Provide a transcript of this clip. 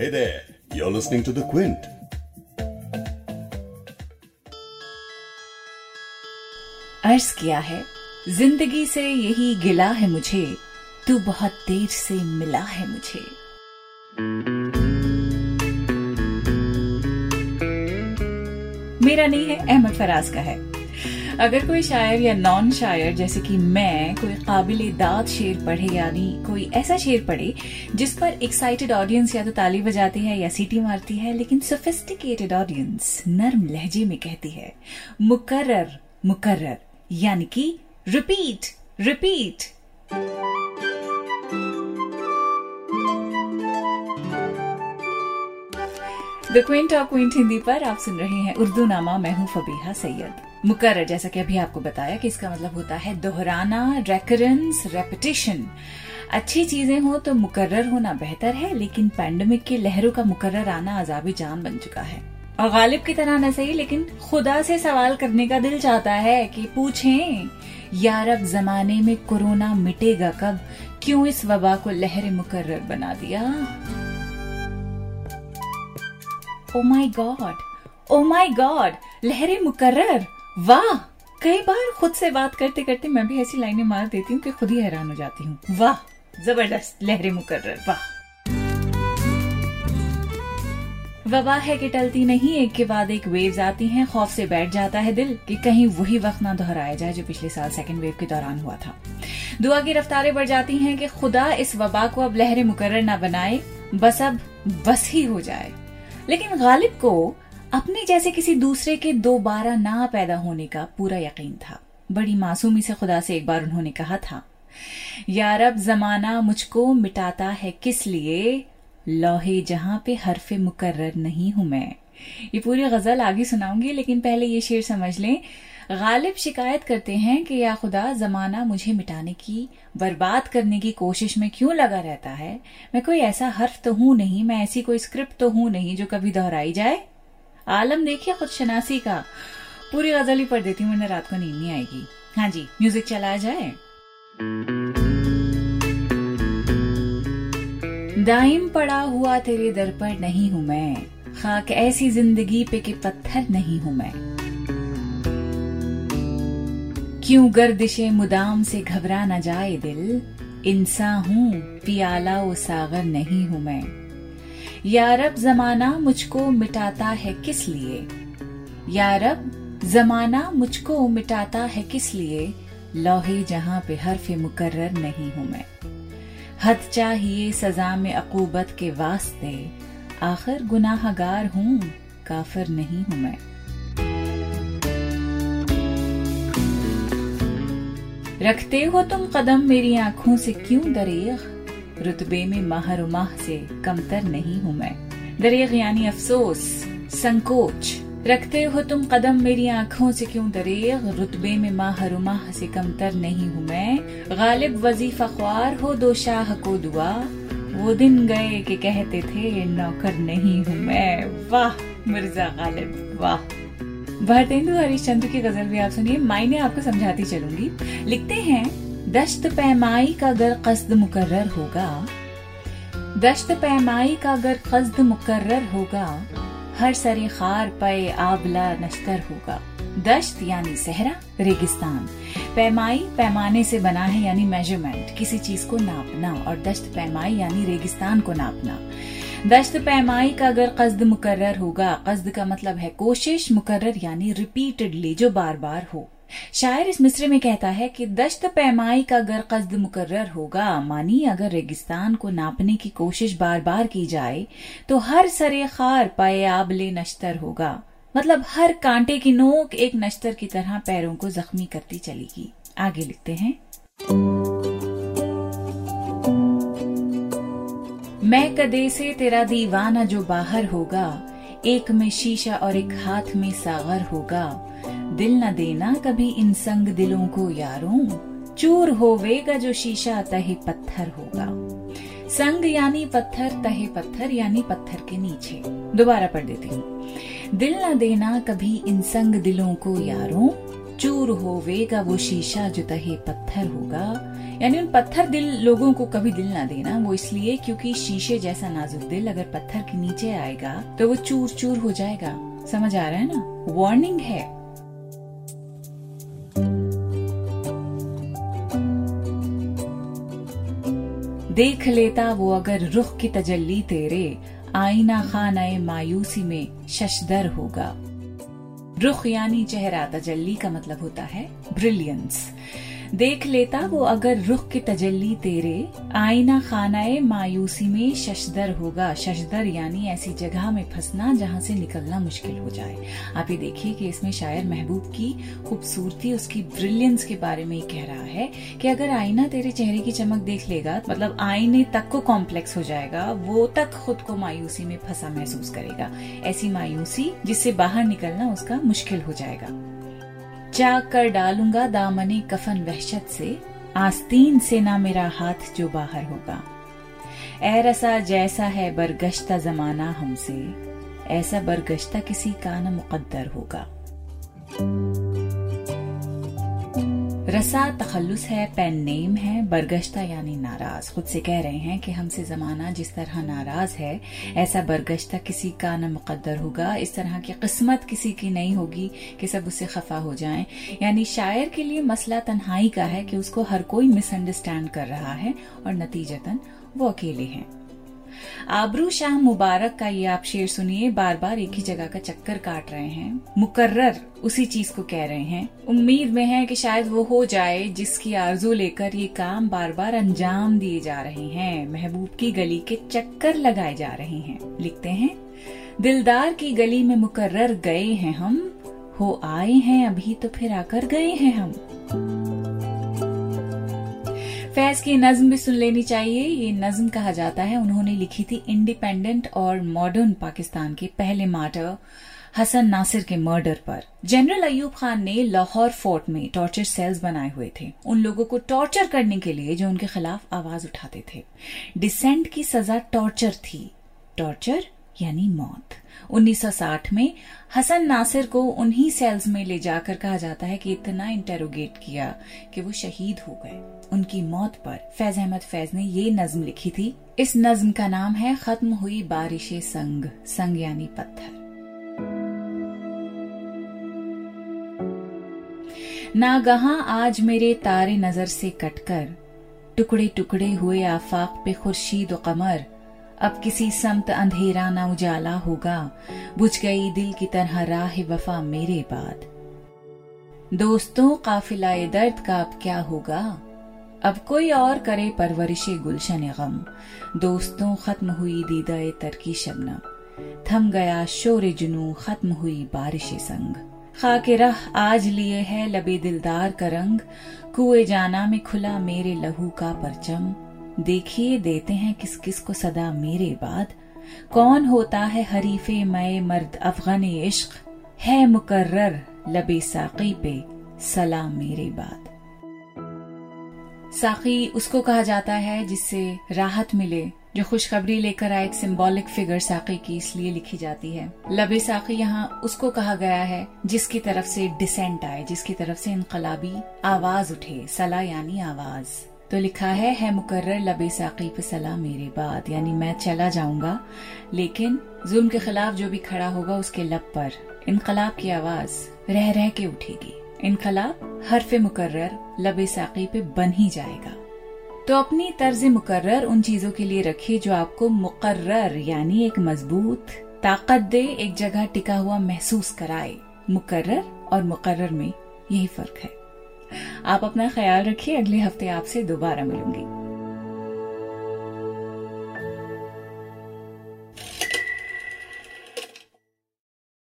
Hey there, you're listening to the Quint. अर्ज किया है जिंदगी से यही गिला है मुझे, तू बहुत देर से मिला है मुझे। मेरा नहीं है, अहमद फराज का है। अगर कोई शायर या नॉन शायर जैसे कि मैं कोई काबिले दाद शेर पढ़े, यानी कोई ऐसा शेर पढ़े जिस पर एक्साइटेड ऑडियंस या तो ताली बजाती है या सीटी मारती है, लेकिन सोफिस्टिकेटेड ऑडियंस नर्म लहजे में कहती है मुकर्रर मुकर्रर, यानी कि रिपीट रिपीट। द क्विंट और क्विंट हिंदी पर आप सुन रहे हैं उर्दू नामा। मैं हूं फबीहा सैयद। मुकर्रर, जैसा कि अभी आपको बताया कि इसका मतलब होता है दोहराना, रेकरेंस, रेपिटेशन। अच्छी चीजें हो तो मुकर्रर होना बेहतर है, लेकिन पैंडेमिक की लहरों का मुकर्रर आना अजाबी जान बन चुका है। और गालिब की तरह न सही, लेकिन खुदा से सवाल करने का दिल चाहता है कि पूछें यार अब जमाने में कोरोना मिटेगा कब, क्यों इस वबा को लहर मुकर्रर बना दिया। ओ माय गॉड, लहर मुकर्रर, वाह। कई बार खुद से बात करते करते मैं भी ऐसी लाइनें मार देती हूँ कि खुद ही हैरान हो जाती हूँ। वाह जबरदस्त, लहर मुकर्रर, वाह। वबा है कि टलती नहीं, एक के बाद एक वेव्स आती हैं, खौफ से बैठ जाता है दिल कि कहीं वही वक्त ना दोहराया जाए जो पिछले साल सेकंड वेव के दौरान हुआ था। दुआ की रफ्तारें बढ़ जाती हैं कि खुदा इस वबा को अब लहर मुकर्रर ना बनाए, बस अब बस ही हो जाए। लेकिन गालिब को अपने जैसे किसी दूसरे के दोबारा ना पैदा होने का पूरा यकीन था। बड़ी मासूमी से खुदा से एक बार उन्होंने कहा था, यार अब जमाना मुझको मिटाता है किस लिए, लौहे जहां पे हरफे मुकर्रर नहीं हूं मैं। ये पूरी गजल आगे सुनाऊंगी, लेकिन पहले ये शेर समझ लें। गालिब शिकायत करते हैं कि या खुदा जमाना मुझे मिटाने की, बर्बाद करने की कोशिश में क्यों लगा रहता है। मैं कोई ऐसा हर्फ तो हूं नहीं, मैं ऐसी कोई स्क्रिप्ट तो हूं नहीं जो कभी दोहराई जाए। आलम देखिए खुद शनासी का। पूरी गजल ही पढ़ देती हूँ, वरना रात को नींद नहीं आएगी। हाँ जी, म्यूजिक चलाया जाए। दाइम पड़ा हुआ तेरे दर पर नहीं हूँ मैं, खाक ऐसी जिंदगी पे के पत्थर नहीं हूँ मैं। क्यों गर्दिशे मुदाम से घबरा न जाए दिल, इंसान हूँ पियाला ओ सागर नहीं हूँ मैं। यारब जमाना मुझको मिटाता है किस लिए, यारब जमाना मुझको मिटाता है किस लिए, लौहे जहां पे हर्फ मुकर्रर नहीं हूँ मैं। हद चाहिए सजा में अकूबत के वास्ते, आखिर गुनाहगार हूँ काफिर नहीं हूँ मैं। रखते हो तुम कदम मेरी आंखों से क्यों दरेग, रुतबे में माहर माह से कमतर नहीं हूँ मैं। दरेग यानी अफसोस, संकोच। रखते हो तुम कदम मेरी आंखों से क्यों दरेग, रुतबे में माहर माह से कमतर नहीं हूँ मैं। गालिब वजीफा ख्वार हो दो शाह को दुआ, वो दिन गए कि कहते थे नौकर नहीं हूँ मैं। वाह मिर्जा गालिब, वाह। भरतेंदु हरिश्चंद्र की गजल भी आप सुनिए, मायने आपको समझाती चलूंगी। लिखते हैं, दश्त पैमाई का अगर कस्द मुकर्रर होगा, दश्त पैमाई का अगर कस्द मुकर्रर होगा, हर सरे खार पे आबला नश्तर होगा। दश्त यानी सहरा, रेगिस्तान। पैमाई पैमाने से बना है, यानी मेजरमेंट, किसी चीज को नापना। और दश्त पैमाई यानी रेगिस्तान को नापना। दश्त पैमाई का अगर कस्द मुकर्रर होगा, कस्द का मतलब है कोशिश, मुकर्रर यानी रिपीटेडली, जो बार बार हो। शायर इस मिसरे में कहता है कि दश्त पैमाई का अगर कस्द मुकर्रर होगा, मानी अगर रेगिस्तान को नापने की कोशिश बार बार की जाए तो हर सरे खार पाए आबले नश्तर होगा। मतलब हर कांटे की नोक एक नश्तर की तरह पैरों को जख्मी करती चलेगी। आगे लिखते हैं, मैं कदे से तेरा दीवाना जो बाहर होगा, एक में शीशा और एक हाथ में सागर होगा। दिल न देना कभी इन संग दिलों को यारों, चूर होवेगा जो शीशा तहे पत्थर होगा। संग यानी पत्थर, तहे पत्थर यानी पत्थर के नीचे। दोबारा पढ़ देती हूँ, दिल न देना कभी इन संग दिलों को यारों, चूर होवेगा वो शीशा जो तहे पत्थर होगा। यानी उन पत्थर दिल लोगों को कभी दिल ना देना, वो इसलिए क्योंकि शीशे जैसा नाजुक दिल अगर पत्थर के नीचे आएगा तो वो चूर चूर हो जाएगा। समझ आ रहा है ना, वार्निंग है। देख लेता वो अगर रुख की तजल्ली तेरे, आईना खानाए मायूसी में शशदर होगा। रुख यानी चेहरा, तजल्ली का मतलब होता है ब्रिलियंस। देख लेता वो अगर रुख की तजल्ली तेरे, आईना खानाए मायूसी में शशदर होगा। शशदर यानी ऐसी जगह में फंसना जहाँ से निकलना मुश्किल हो जाए। आप ये देखिए कि इसमें शायर महबूब की खूबसूरती, उसकी ब्रिलियंस के बारे में ही कह रहा है कि अगर आईना तेरे चेहरे की चमक देख लेगा, मतलब आईने तक को कॉम्प्लेक्स हो जाएगा, वो तक खुद को मायूसी में फंसा महसूस करेगा, ऐसी मायूसी जिससे बाहर निकलना उसका मुश्किल हो जाएगा। चाक कर डालूंगा दामने कफन वहशत से, आस्तीन से ना मेरा हाथ जो बाहर होगा। ऐ रसा जैसा है बरगश्ता जमाना हमसे, ऐसा बरगश्ता किसी का न मुकद्दर होगा। रसा तखल्लुस है, पेन नेम है, बरगश्ता यानी नाराज। खुद से कह रहे हैं कि हमसे जमाना जिस तरह नाराज है, ऐसा बरगश्ता किसी का न मुकद्दर होगा। इस तरह की किस्मत किसी की नहीं होगी कि सब उससे खफा हो जाएं। यानी शायर के लिए मसला तन्हाई का है कि उसको हर कोई मिसअंडरस्टैंड कर रहा है और नतीजतन वो अकेले हैं। आबरू शाह मुबारक का ये आप शेर सुनिए, बार बार एक ही जगह का चक्कर काट रहे हैं, मुकर्रर उसी चीज को कह रहे हैं। उम्मीद में है कि शायद वो हो जाए जिसकी आरजू लेकर ये काम बार बार अंजाम दिए जा रहे हैं, महबूब की गली के चक्कर लगाए जा रहे हैं। लिखते हैं, दिलदार की गली में मुकर्रर गए हैं हम, हो आए हैं अभी तो फिर आकर गए हैं हम। फैज की नज्म भी सुन लेनी चाहिए। ये नज्म कहा जाता है उन्होंने लिखी थी इंडिपेंडेंट और मॉडर्न पाकिस्तान के पहले मार्टर हसन नासिर के मर्डर पर। जनरल अयूब खान ने लाहौर फोर्ट में टॉर्चर सेल्स बनाए हुए थे उन लोगों को टॉर्चर करने के लिए जो उनके खिलाफ आवाज उठाते थे। डिसेंट की सजा टॉर्चर थी, टॉर्चर यानी मौत। 1960 में हसन नासिर को उन्हीं सेल्स में ले जाकर कहा जाता है कि इतना इंटेरोगेट किया कि वो शहीद हो गए। उनकी मौत पर फैज अहमद फैज ने ये नज्म लिखी थी। इस नज्म का नाम है खत्म हुई बारिशे संग। संग यानी पत्थर। नागहां आज मेरे तारे नजर से कटकर, टुकड़े टुकड़े हुए आफाक पे खुर्शीद और कमर। अब किसी समत अंधेरा ना उजाला होगा, बुझ गई दिल की तरह राह वफा मेरे बाद। दोस्तों काफिलाए दर्द का अब क्या होगा, अब कोई और करे परवरिशे गुलशन गम। दोस्तों खत्म हुई दीदाए तरकी शबनम, थम गया शोरे जुनू, खत्म हुई बारिशे संग। खाके राह आज लिए है लबे दिलदार का रंग, कुए जाना में खुला मेरे लहू का परचम। देखिए देते हैं किस किस को सदा मेरे बाद, कौन होता है हरीफे मैं मर्द अफगान इश्क। है मुकर्रर लबे साकी पे सलाम मेरे बाद। साकी उसको कहा जाता है जिससे राहत मिले, जो खुशखबरी लेकर आए। एक सिंबॉलिक फिगर साकी की इसलिए लिखी जाती है। लबे साकी यहाँ उसको कहा गया है जिसकी तरफ से डिसेंट आए, जिसकी तरफ से इनकलाबी आवाज उठे। सला यानी आवाज। तो लिखा है मुकर्रर लबे साकी पे सलाम मेरे बाद, यानी मैं चला जाऊंगा लेकिन जुल्म के खिलाफ जो भी खड़ा होगा उसके लब पर इनकलाब की आवाज रह रह के उठेगी। इनकलाब हरफे मुकर्रर लबे साकी पे बन ही जाएगा। तो अपनी तर्ज मुकर्रर उन चीजों के लिए रखिए जो आपको मुकर्रर यानी एक मजबूत ताकत दे, एक जगह टिका हुआ महसूस कराए। मुकर्रर और मुकर्रर में यही फर्क है। आप अपना ख्याल रखिए, अगले हफ्ते आपसे दोबारा मिलूंगी।